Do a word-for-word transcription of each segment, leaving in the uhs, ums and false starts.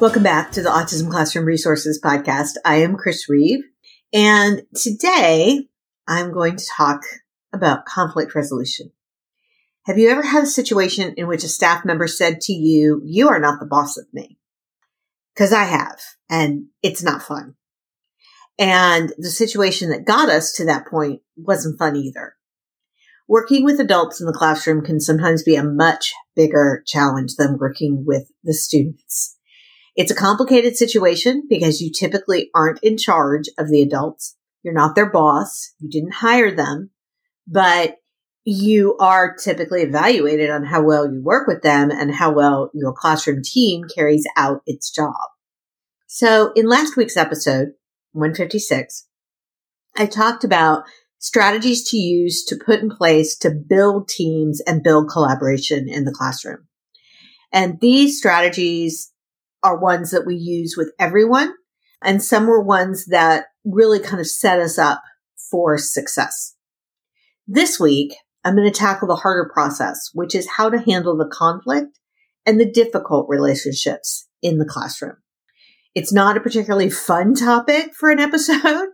Welcome back to the Autism Classroom Resources Podcast. I am Chris Reeve, and today I'm going to talk about conflict resolution. Have you ever had a situation in which a staff member said to you, "You are not the boss of me"? Because I have, and it's not fun. And the situation that got us to that point wasn't fun either. Working with adults in the classroom can sometimes be a much bigger challenge than working with the students. It's a complicated situation because you typically aren't in charge of the adults. You're not their boss. You didn't hire them, but you are typically evaluated on how well you work with them and how well your classroom team carries out its job. So in last week's episode, one fifty-six, I talked about strategies to use to put in place to build teams and build collaboration in the classroom. And these strategies are ones that we use with everyone, and some were ones that really kind of set us up for success. This week, I'm going to tackle the harder process, which is how to handle the conflict and the difficult relationships in the classroom. It's not a particularly fun topic for an episode,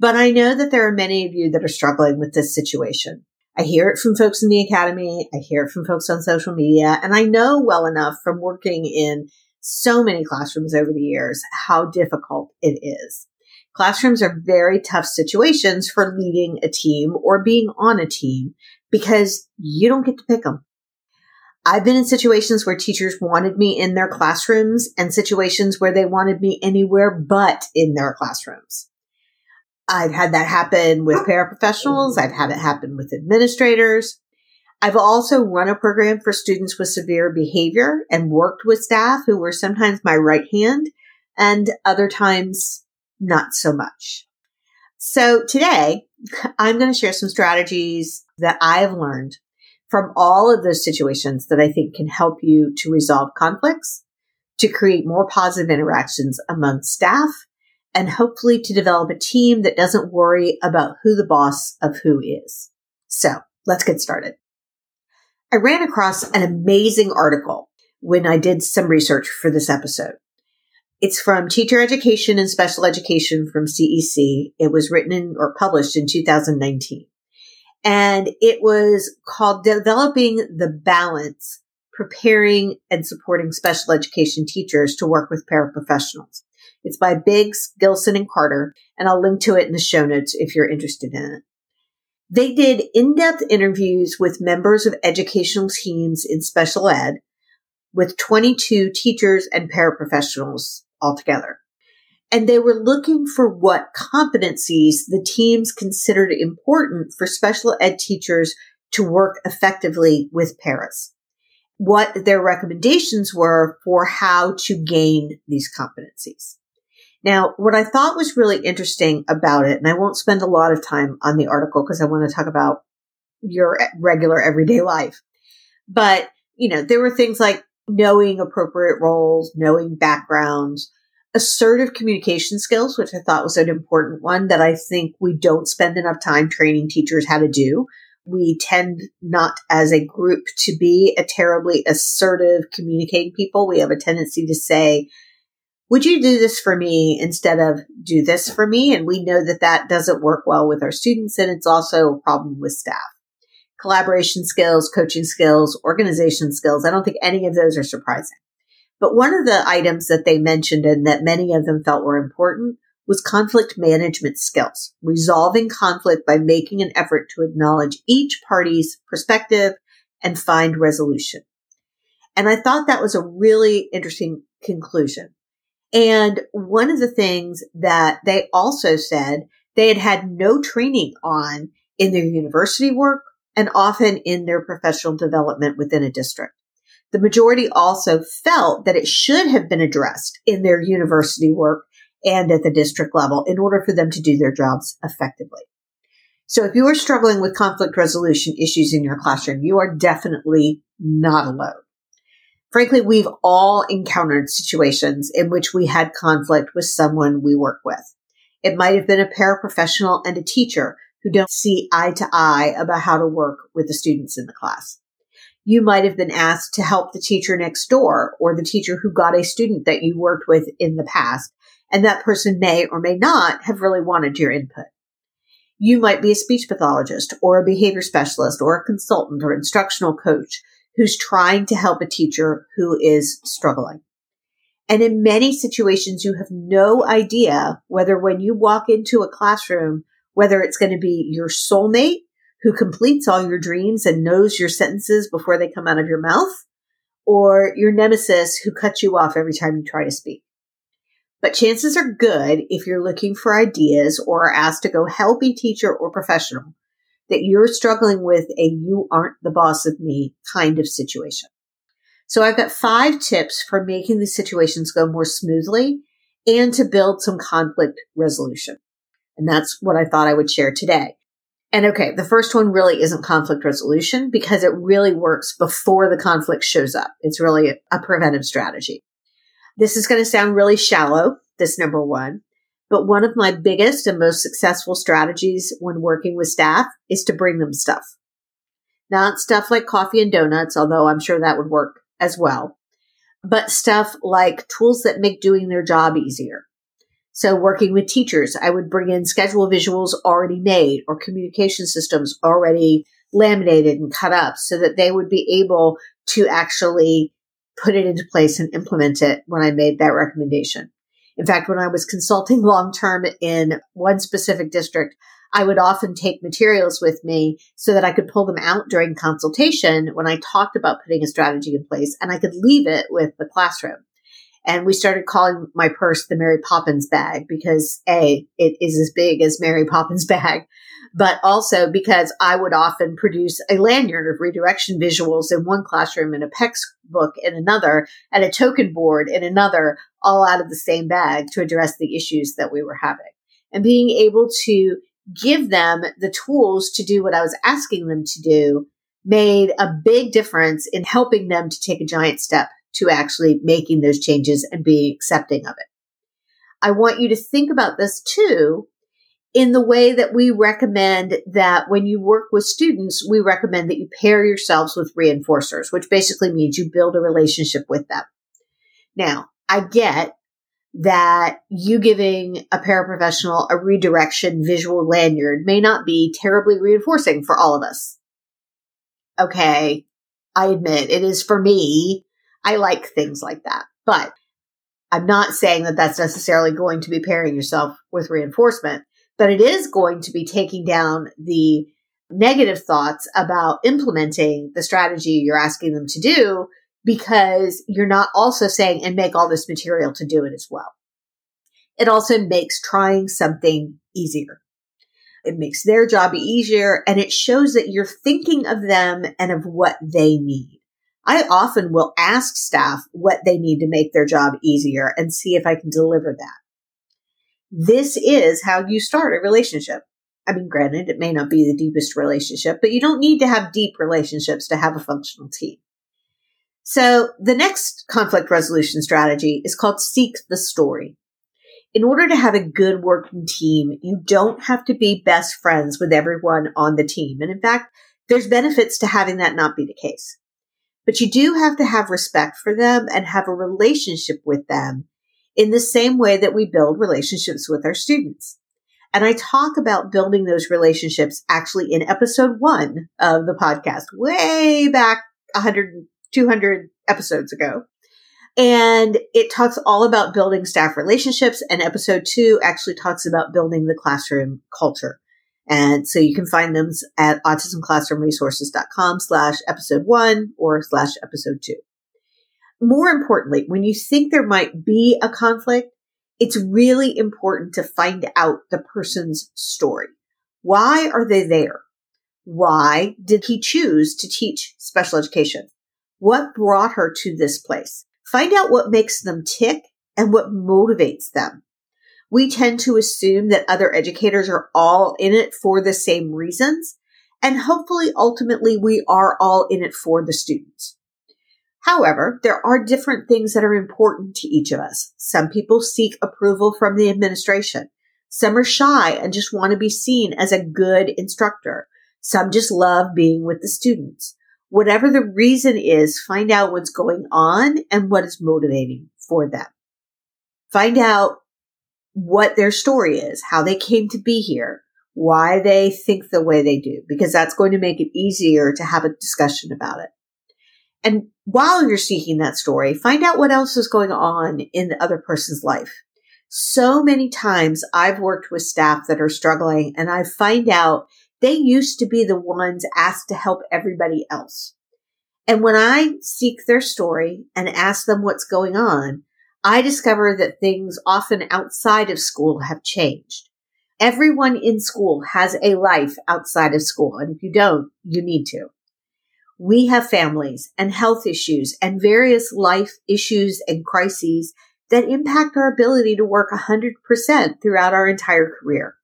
but I know that there are many of you that are struggling with this situation. I hear it from folks in the academy. I hear it from folks on social media. And I know well enough from working in so many classrooms over the years how difficult it is. Classrooms are very tough situations for leading a team or being on a team because you don't get to pick them. I've been in situations where teachers wanted me in their classrooms and situations where they wanted me anywhere but in their classrooms. I've had that happen with paraprofessionals. I've had it happen with administrators. I've also run a program for students with severe behavior and worked with staff who were sometimes my right hand and other times not so much. So today, I'm going to share some strategies that I've learned from all of those situations that I think can help you to resolve conflicts, to create more positive interactions among staff, and hopefully to develop a team that doesn't worry about who the boss of who is. So let's get started. I ran across an amazing article when I did some research for this episode. It's from Teacher Education and Special Education from C E C. It was written in, or published in two thousand nineteen. And it was called Developing the Balance, Preparing and Supporting Special Education Teachers to Work with Paraprofessionals. It's by Biggs, Gilson, and Carter. And I'll link to it in the show notes if you're interested in it. They did in-depth interviews with members of educational teams in special ed, with twenty-two teachers and paraprofessionals altogether. And they were looking for what competencies the teams considered important for special ed teachers to work effectively with paras, what their recommendations were for how to gain these competencies. Now, what I thought was really interesting about it, and I won't spend a lot of time on the article because I want to talk about your regular everyday life, but you know, there were things like knowing appropriate roles, knowing backgrounds, assertive communication skills, which I thought was an important one that I think we don't spend enough time training teachers how to do. We tend not as a group to be a terribly assertive communicating people. We have a tendency to say, "Would you do this for me?" instead of "do this for me." And we know that that doesn't work well with our students. And it's also a problem with staff. Collaboration skills, coaching skills, organization skills. I don't think any of those are surprising. But one of the items that they mentioned and that many of them felt were important was conflict management skills, resolving conflict by making an effort to acknowledge each party's perspective and find resolution. And I thought that was a really interesting conclusion. And one of the things that they also said they had had no training on in their university work and often in their professional development within a district. The majority also felt that it should have been addressed in their university work and at the district level in order for them to do their jobs effectively. So if you are struggling with conflict resolution issues in your classroom, you are definitely not alone. Frankly, we've all encountered situations in which we had conflict with someone we work with. It might have been a paraprofessional and a teacher who don't see eye to eye about how to work with the students in the class. You might have been asked to help the teacher next door or the teacher who got a student that you worked with in the past, and that person may or may not have really wanted your input. You might be a speech pathologist or a behavior specialist or a consultant or instructional coach who's trying to help a teacher who is struggling. And in many situations, you have no idea whether when you walk into a classroom, whether it's going to be your soulmate who completes all your dreams and knows your sentences before they come out of your mouth, or your nemesis who cuts you off every time you try to speak. But chances are good, if you're looking for ideas or are asked to go help a teacher or professional, that you're struggling with a you aren't the boss of me kind of situation. So I've got five tips for making these situations go more smoothly and to build some conflict resolution. And that's what I thought I would share today. And okay, the first one really isn't conflict resolution because it really works before the conflict shows up. It's really a preventive strategy. This is going to sound really shallow, this number one, but one of my biggest and most successful strategies when working with staff is to bring them stuff. Not stuff like coffee and donuts, although I'm sure that would work as well, but stuff like tools that make doing their job easier. So working with teachers, I would bring in schedule visuals already made or communication systems already laminated and cut up so that they would be able to actually put it into place and implement it when I made that recommendation. In fact, when I was consulting long-term in one specific district, I would often take materials with me so that I could pull them out during consultation when I talked about putting a strategy in place, and I could leave it with the classroom. And we started calling my purse the Mary Poppins bag because A, it is as big as Mary Poppins bag, but also because I would often produce a lanyard of redirection visuals in one classroom and a P E C S book in another and a token board in another, all out of the same bag to address the issues that we were having. And being able to give them the tools to do what I was asking them to do made a big difference in helping them to take a giant step to actually making those changes and being accepting of it. I want you to think about this too, in the way that we recommend that when you work with students, we recommend that you pair yourselves with reinforcers, which basically means you build a relationship with them. Now, I get that you giving a paraprofessional a redirection visual lanyard may not be terribly reinforcing for all of us. Okay, I admit it is for me. I like things like that, but I'm not saying that that's necessarily going to be pairing yourself with reinforcement, but it is going to be taking down the negative thoughts about implementing the strategy you're asking them to do, because you're not also saying, and make all this material to do it as well. It also makes trying something easier. It makes their job easier, and it shows that you're thinking of them and of what they need. I often will ask staff what they need to make their job easier and see if I can deliver that. This is how you start a relationship. I mean, granted, it may not be the deepest relationship, but you don't need to have deep relationships to have a functional team. So the next conflict resolution strategy is called seek the story. In order to have a good working team, you don't have to be best friends with everyone on the team. And in fact, there's benefits to having that not be the case. But you do have to have respect for them and have a relationship with them in the same way that we build relationships with our students. And I talk about building those relationships actually in episode one of the podcast, way back one hundred, two hundred episodes ago. And it talks all about building staff relationships. And episode two actually talks about building the classroom culture. And so you can find them at autism classroom resources dot com slash episode one or slash episode two. More importantly, when you think there might be a conflict, it's really important to find out the person's story. Why are they there? Why did he choose to teach special education? What brought her to this place? Find out what makes them tick and what motivates them. We tend to assume that other educators are all in it for the same reasons, and hopefully, ultimately, we are all in it for the students. However, there are different things that are important to each of us. Some people seek approval from the administration. Some are shy and just want to be seen as a good instructor. Some just love being with the students. Whatever the reason is, find out what's going on and what is motivating for them. Find out what their story is, how they came to be here, why they think the way they do, because that's going to make it easier to have a discussion about it. And while you're seeking that story, find out what else is going on in the other person's life. So many times I've worked with staff that are struggling, and I find out they used to be the ones asked to help everybody else. And when I seek their story and ask them what's going on, I discover that things often outside of school have changed. Everyone in school has a life outside of school, and if you don't, you need to. We have families and health issues and various life issues and crises that impact our ability to work one hundred percent throughout our entire career.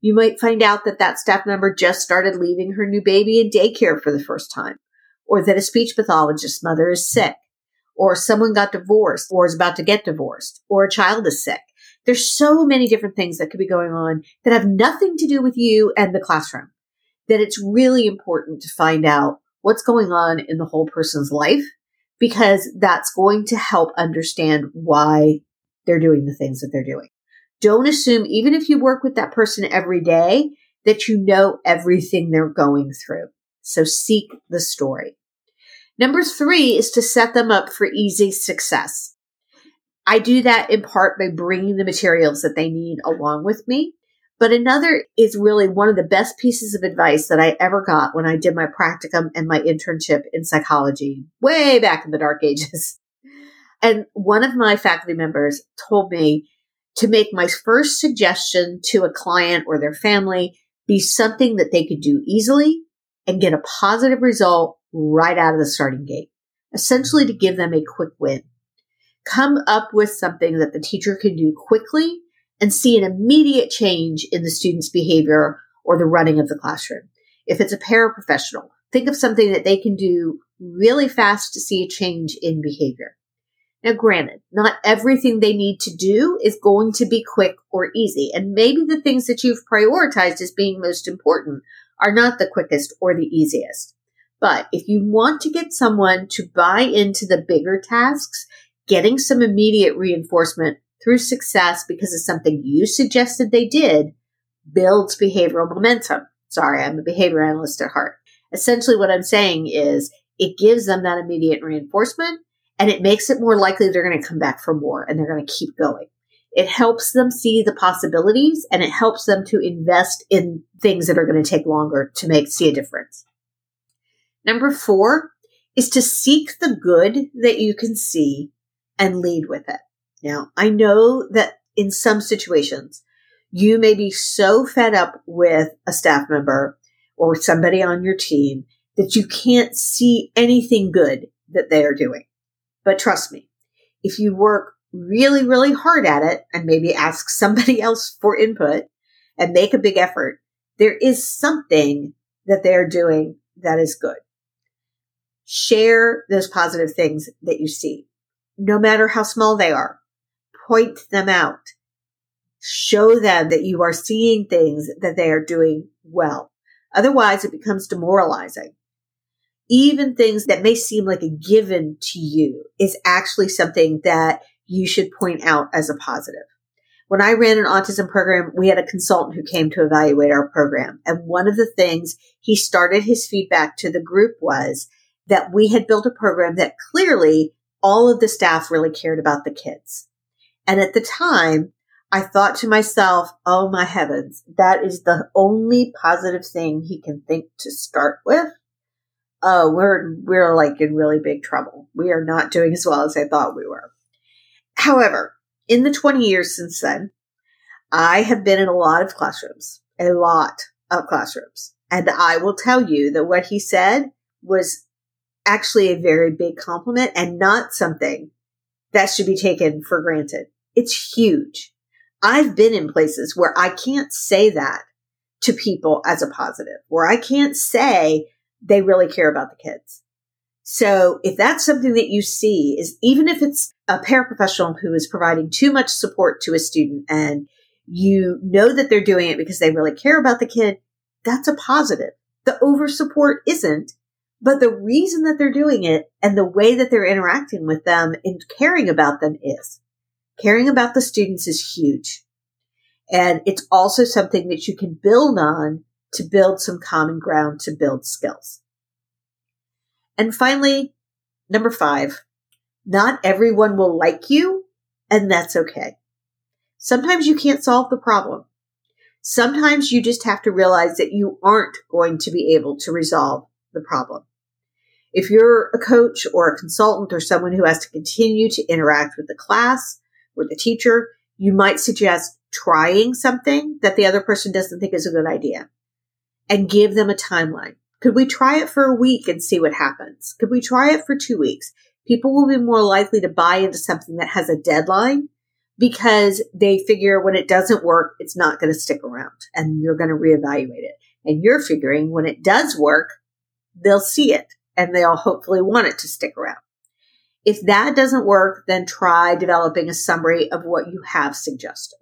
You might find out that that staff member just started leaving her new baby in daycare for the first time, or that a speech pathologist's mother is sick, or someone got divorced or is about to get divorced, or a child is sick. There's so many different things that could be going on that have nothing to do with you and the classroom, that it's really important to find out what's going on in the whole person's life, because that's going to help understand why they're doing the things that they're doing. Don't assume, even if you work with that person every day, that you know everything they're going through. So seek the story. Number three is to set them up for easy success. I do that in part by bringing the materials that they need along with me. But another is really one of the best pieces of advice that I ever got when I did my practicum and my internship in psychology way back in the dark ages. And one of my faculty members told me to make my first suggestion to a client or their family be something that they could do easily and get a positive result right out of the starting gate, essentially to give them a quick win. Come up with something that the teacher can do quickly and see an immediate change in the student's behavior or the running of the classroom. If it's a paraprofessional, think of something that they can do really fast to see a change in behavior. Now, granted, not everything they need to do is going to be quick or easy, and maybe the things that you've prioritized as being most important are not the quickest or the easiest. But if you want to get someone to buy into the bigger tasks, getting some immediate reinforcement through success because of something you suggested they did builds behavioral momentum. Sorry, I'm a behavior analyst at heart. Essentially what I'm saying is it gives them that immediate reinforcement, and it makes it more likely they're going to come back for more and they're going to keep going. It helps them see the possibilities, and it helps them to invest in things that are going to take longer to make see a difference. Number four is to seek the good that you can see and lead with it. Now, I know that in some situations, you may be so fed up with a staff member or somebody on your team that you can't see anything good that they are doing. But trust me, if you work really, really hard at it and maybe ask somebody else for input and make a big effort, there is something that they are doing that is good. Share those positive things that you see. No matter how small they are, point them out. Show them that you are seeing things that they are doing well. Otherwise, it becomes demoralizing. Even things that may seem like a given to you is actually something that you should point out as a positive. When I ran an autism program, we had a consultant who came to evaluate our program. And one of the things he started his feedback to the group was that we had built a program that clearly all of the staff really cared about the kids. And at the time, I thought to myself, oh my heavens, that is the only positive thing he can think to start with. Oh, we're, we're like in really big trouble. We are not doing as well as I thought we were. However, in the twenty years since then, I have been in a lot of classrooms, a lot of classrooms. And I will tell you that what he said was actually a very big compliment and not something that should be taken for granted. It's huge. I've been in places where I can't say that to people as a positive, where I can't say they really care about the kids. So if that's something that you see, is even if it's a paraprofessional who is providing too much support to a student and you know that they're doing it because they really care about the kid, that's a positive. The over support isn't, but the reason that they're doing it and the way that they're interacting with them and caring about them is. Caring about the students is huge. And it's also something that you can build on to build some common ground, to build skills. And finally, number five, not everyone will like you, and that's okay. Sometimes you can't solve the problem. Sometimes you just have to realize that you aren't going to be able to resolve the problem. If you're a coach or a consultant or someone who has to continue to interact with the class or the teacher, you might suggest trying something that the other person doesn't think is a good idea and give them a timeline. Could we try it for a week and see what happens? Could we try it for two weeks? People will be more likely to buy into something that has a deadline because they figure when it doesn't work, it's not going to stick around and you're going to reevaluate it. And you're figuring when it does work, they'll see it and they'll hopefully want it to stick around. If that doesn't work, then try developing a summary of what you have suggested.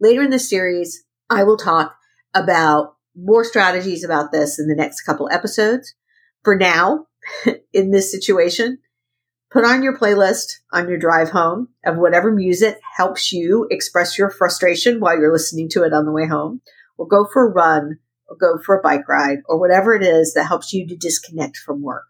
Later in the series, I will talk about more strategies about this in the next couple episodes. For now, in this situation, put on your playlist on your drive home of whatever music helps you express your frustration while you're listening to it on the way home, or go for a run, or go for a bike ride, or whatever it is that helps you to disconnect from work.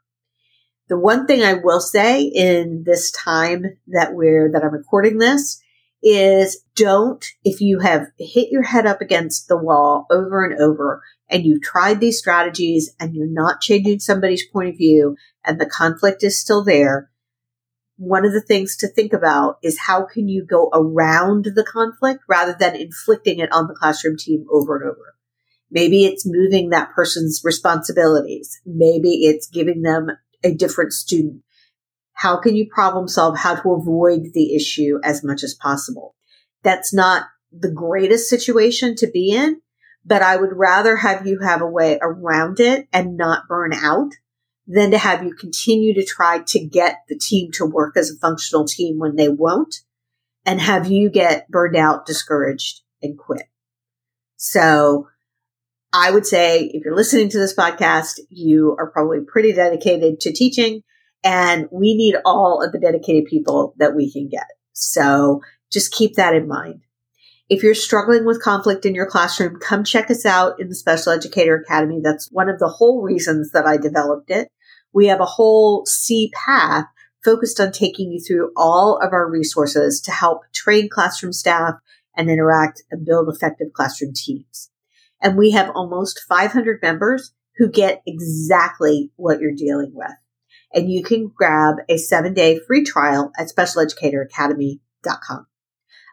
The one thing I will say in this time that we're, that I'm recording this is don't, if you have hit your head up against the wall over and over and you've tried these strategies and you're not changing somebody's point of view and the conflict is still there, one of the things to think about is how can you go around the conflict rather than inflicting it on the classroom team over and over. Maybe it's moving that person's responsibilities. Maybe it's giving them a different student. How can you problem solve how to avoid the issue as much as possible? That's not the greatest situation to be in, but I would rather have you have a way around it and not burn out than to have you continue to try to get the team to work as a functional team when they won't and have you get burned out, discouraged, and quit. So I would say if you're listening to this podcast, you are probably pretty dedicated to teaching. And we need all of the dedicated people that we can get. So just keep that in mind. If you're struggling with conflict in your classroom, come check us out in the Special Educator Academy. That's one of the whole reasons that I developed it. We have a whole C-path focused on taking you through all of our resources to help train classroom staff and interact and build effective classroom teams. And we have almost five hundred members who get exactly what you're dealing with. And you can grab a seven-day free trial at Special Educator Academy dot com.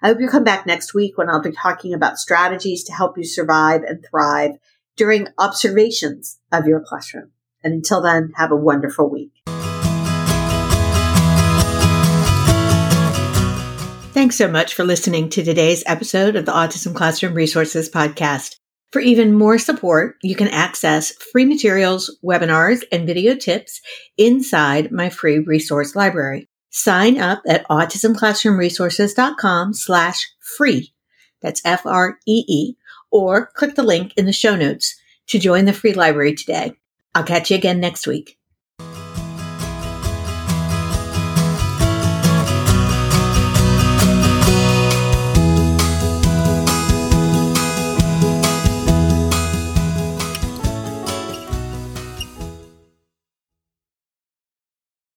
I hope you come back next week when I'll be talking about strategies to help you survive and thrive during observations of your classroom. And until then, have a wonderful week. Thanks so much for listening to today's episode of the Autism Classroom Resources Podcast. For even more support, you can access free materials, webinars, and video tips inside my free resource library. Sign up at autism classroom resources dot com slash free. That's F R E E, or click the link in the show notes to join the free library today. I'll catch you again next week.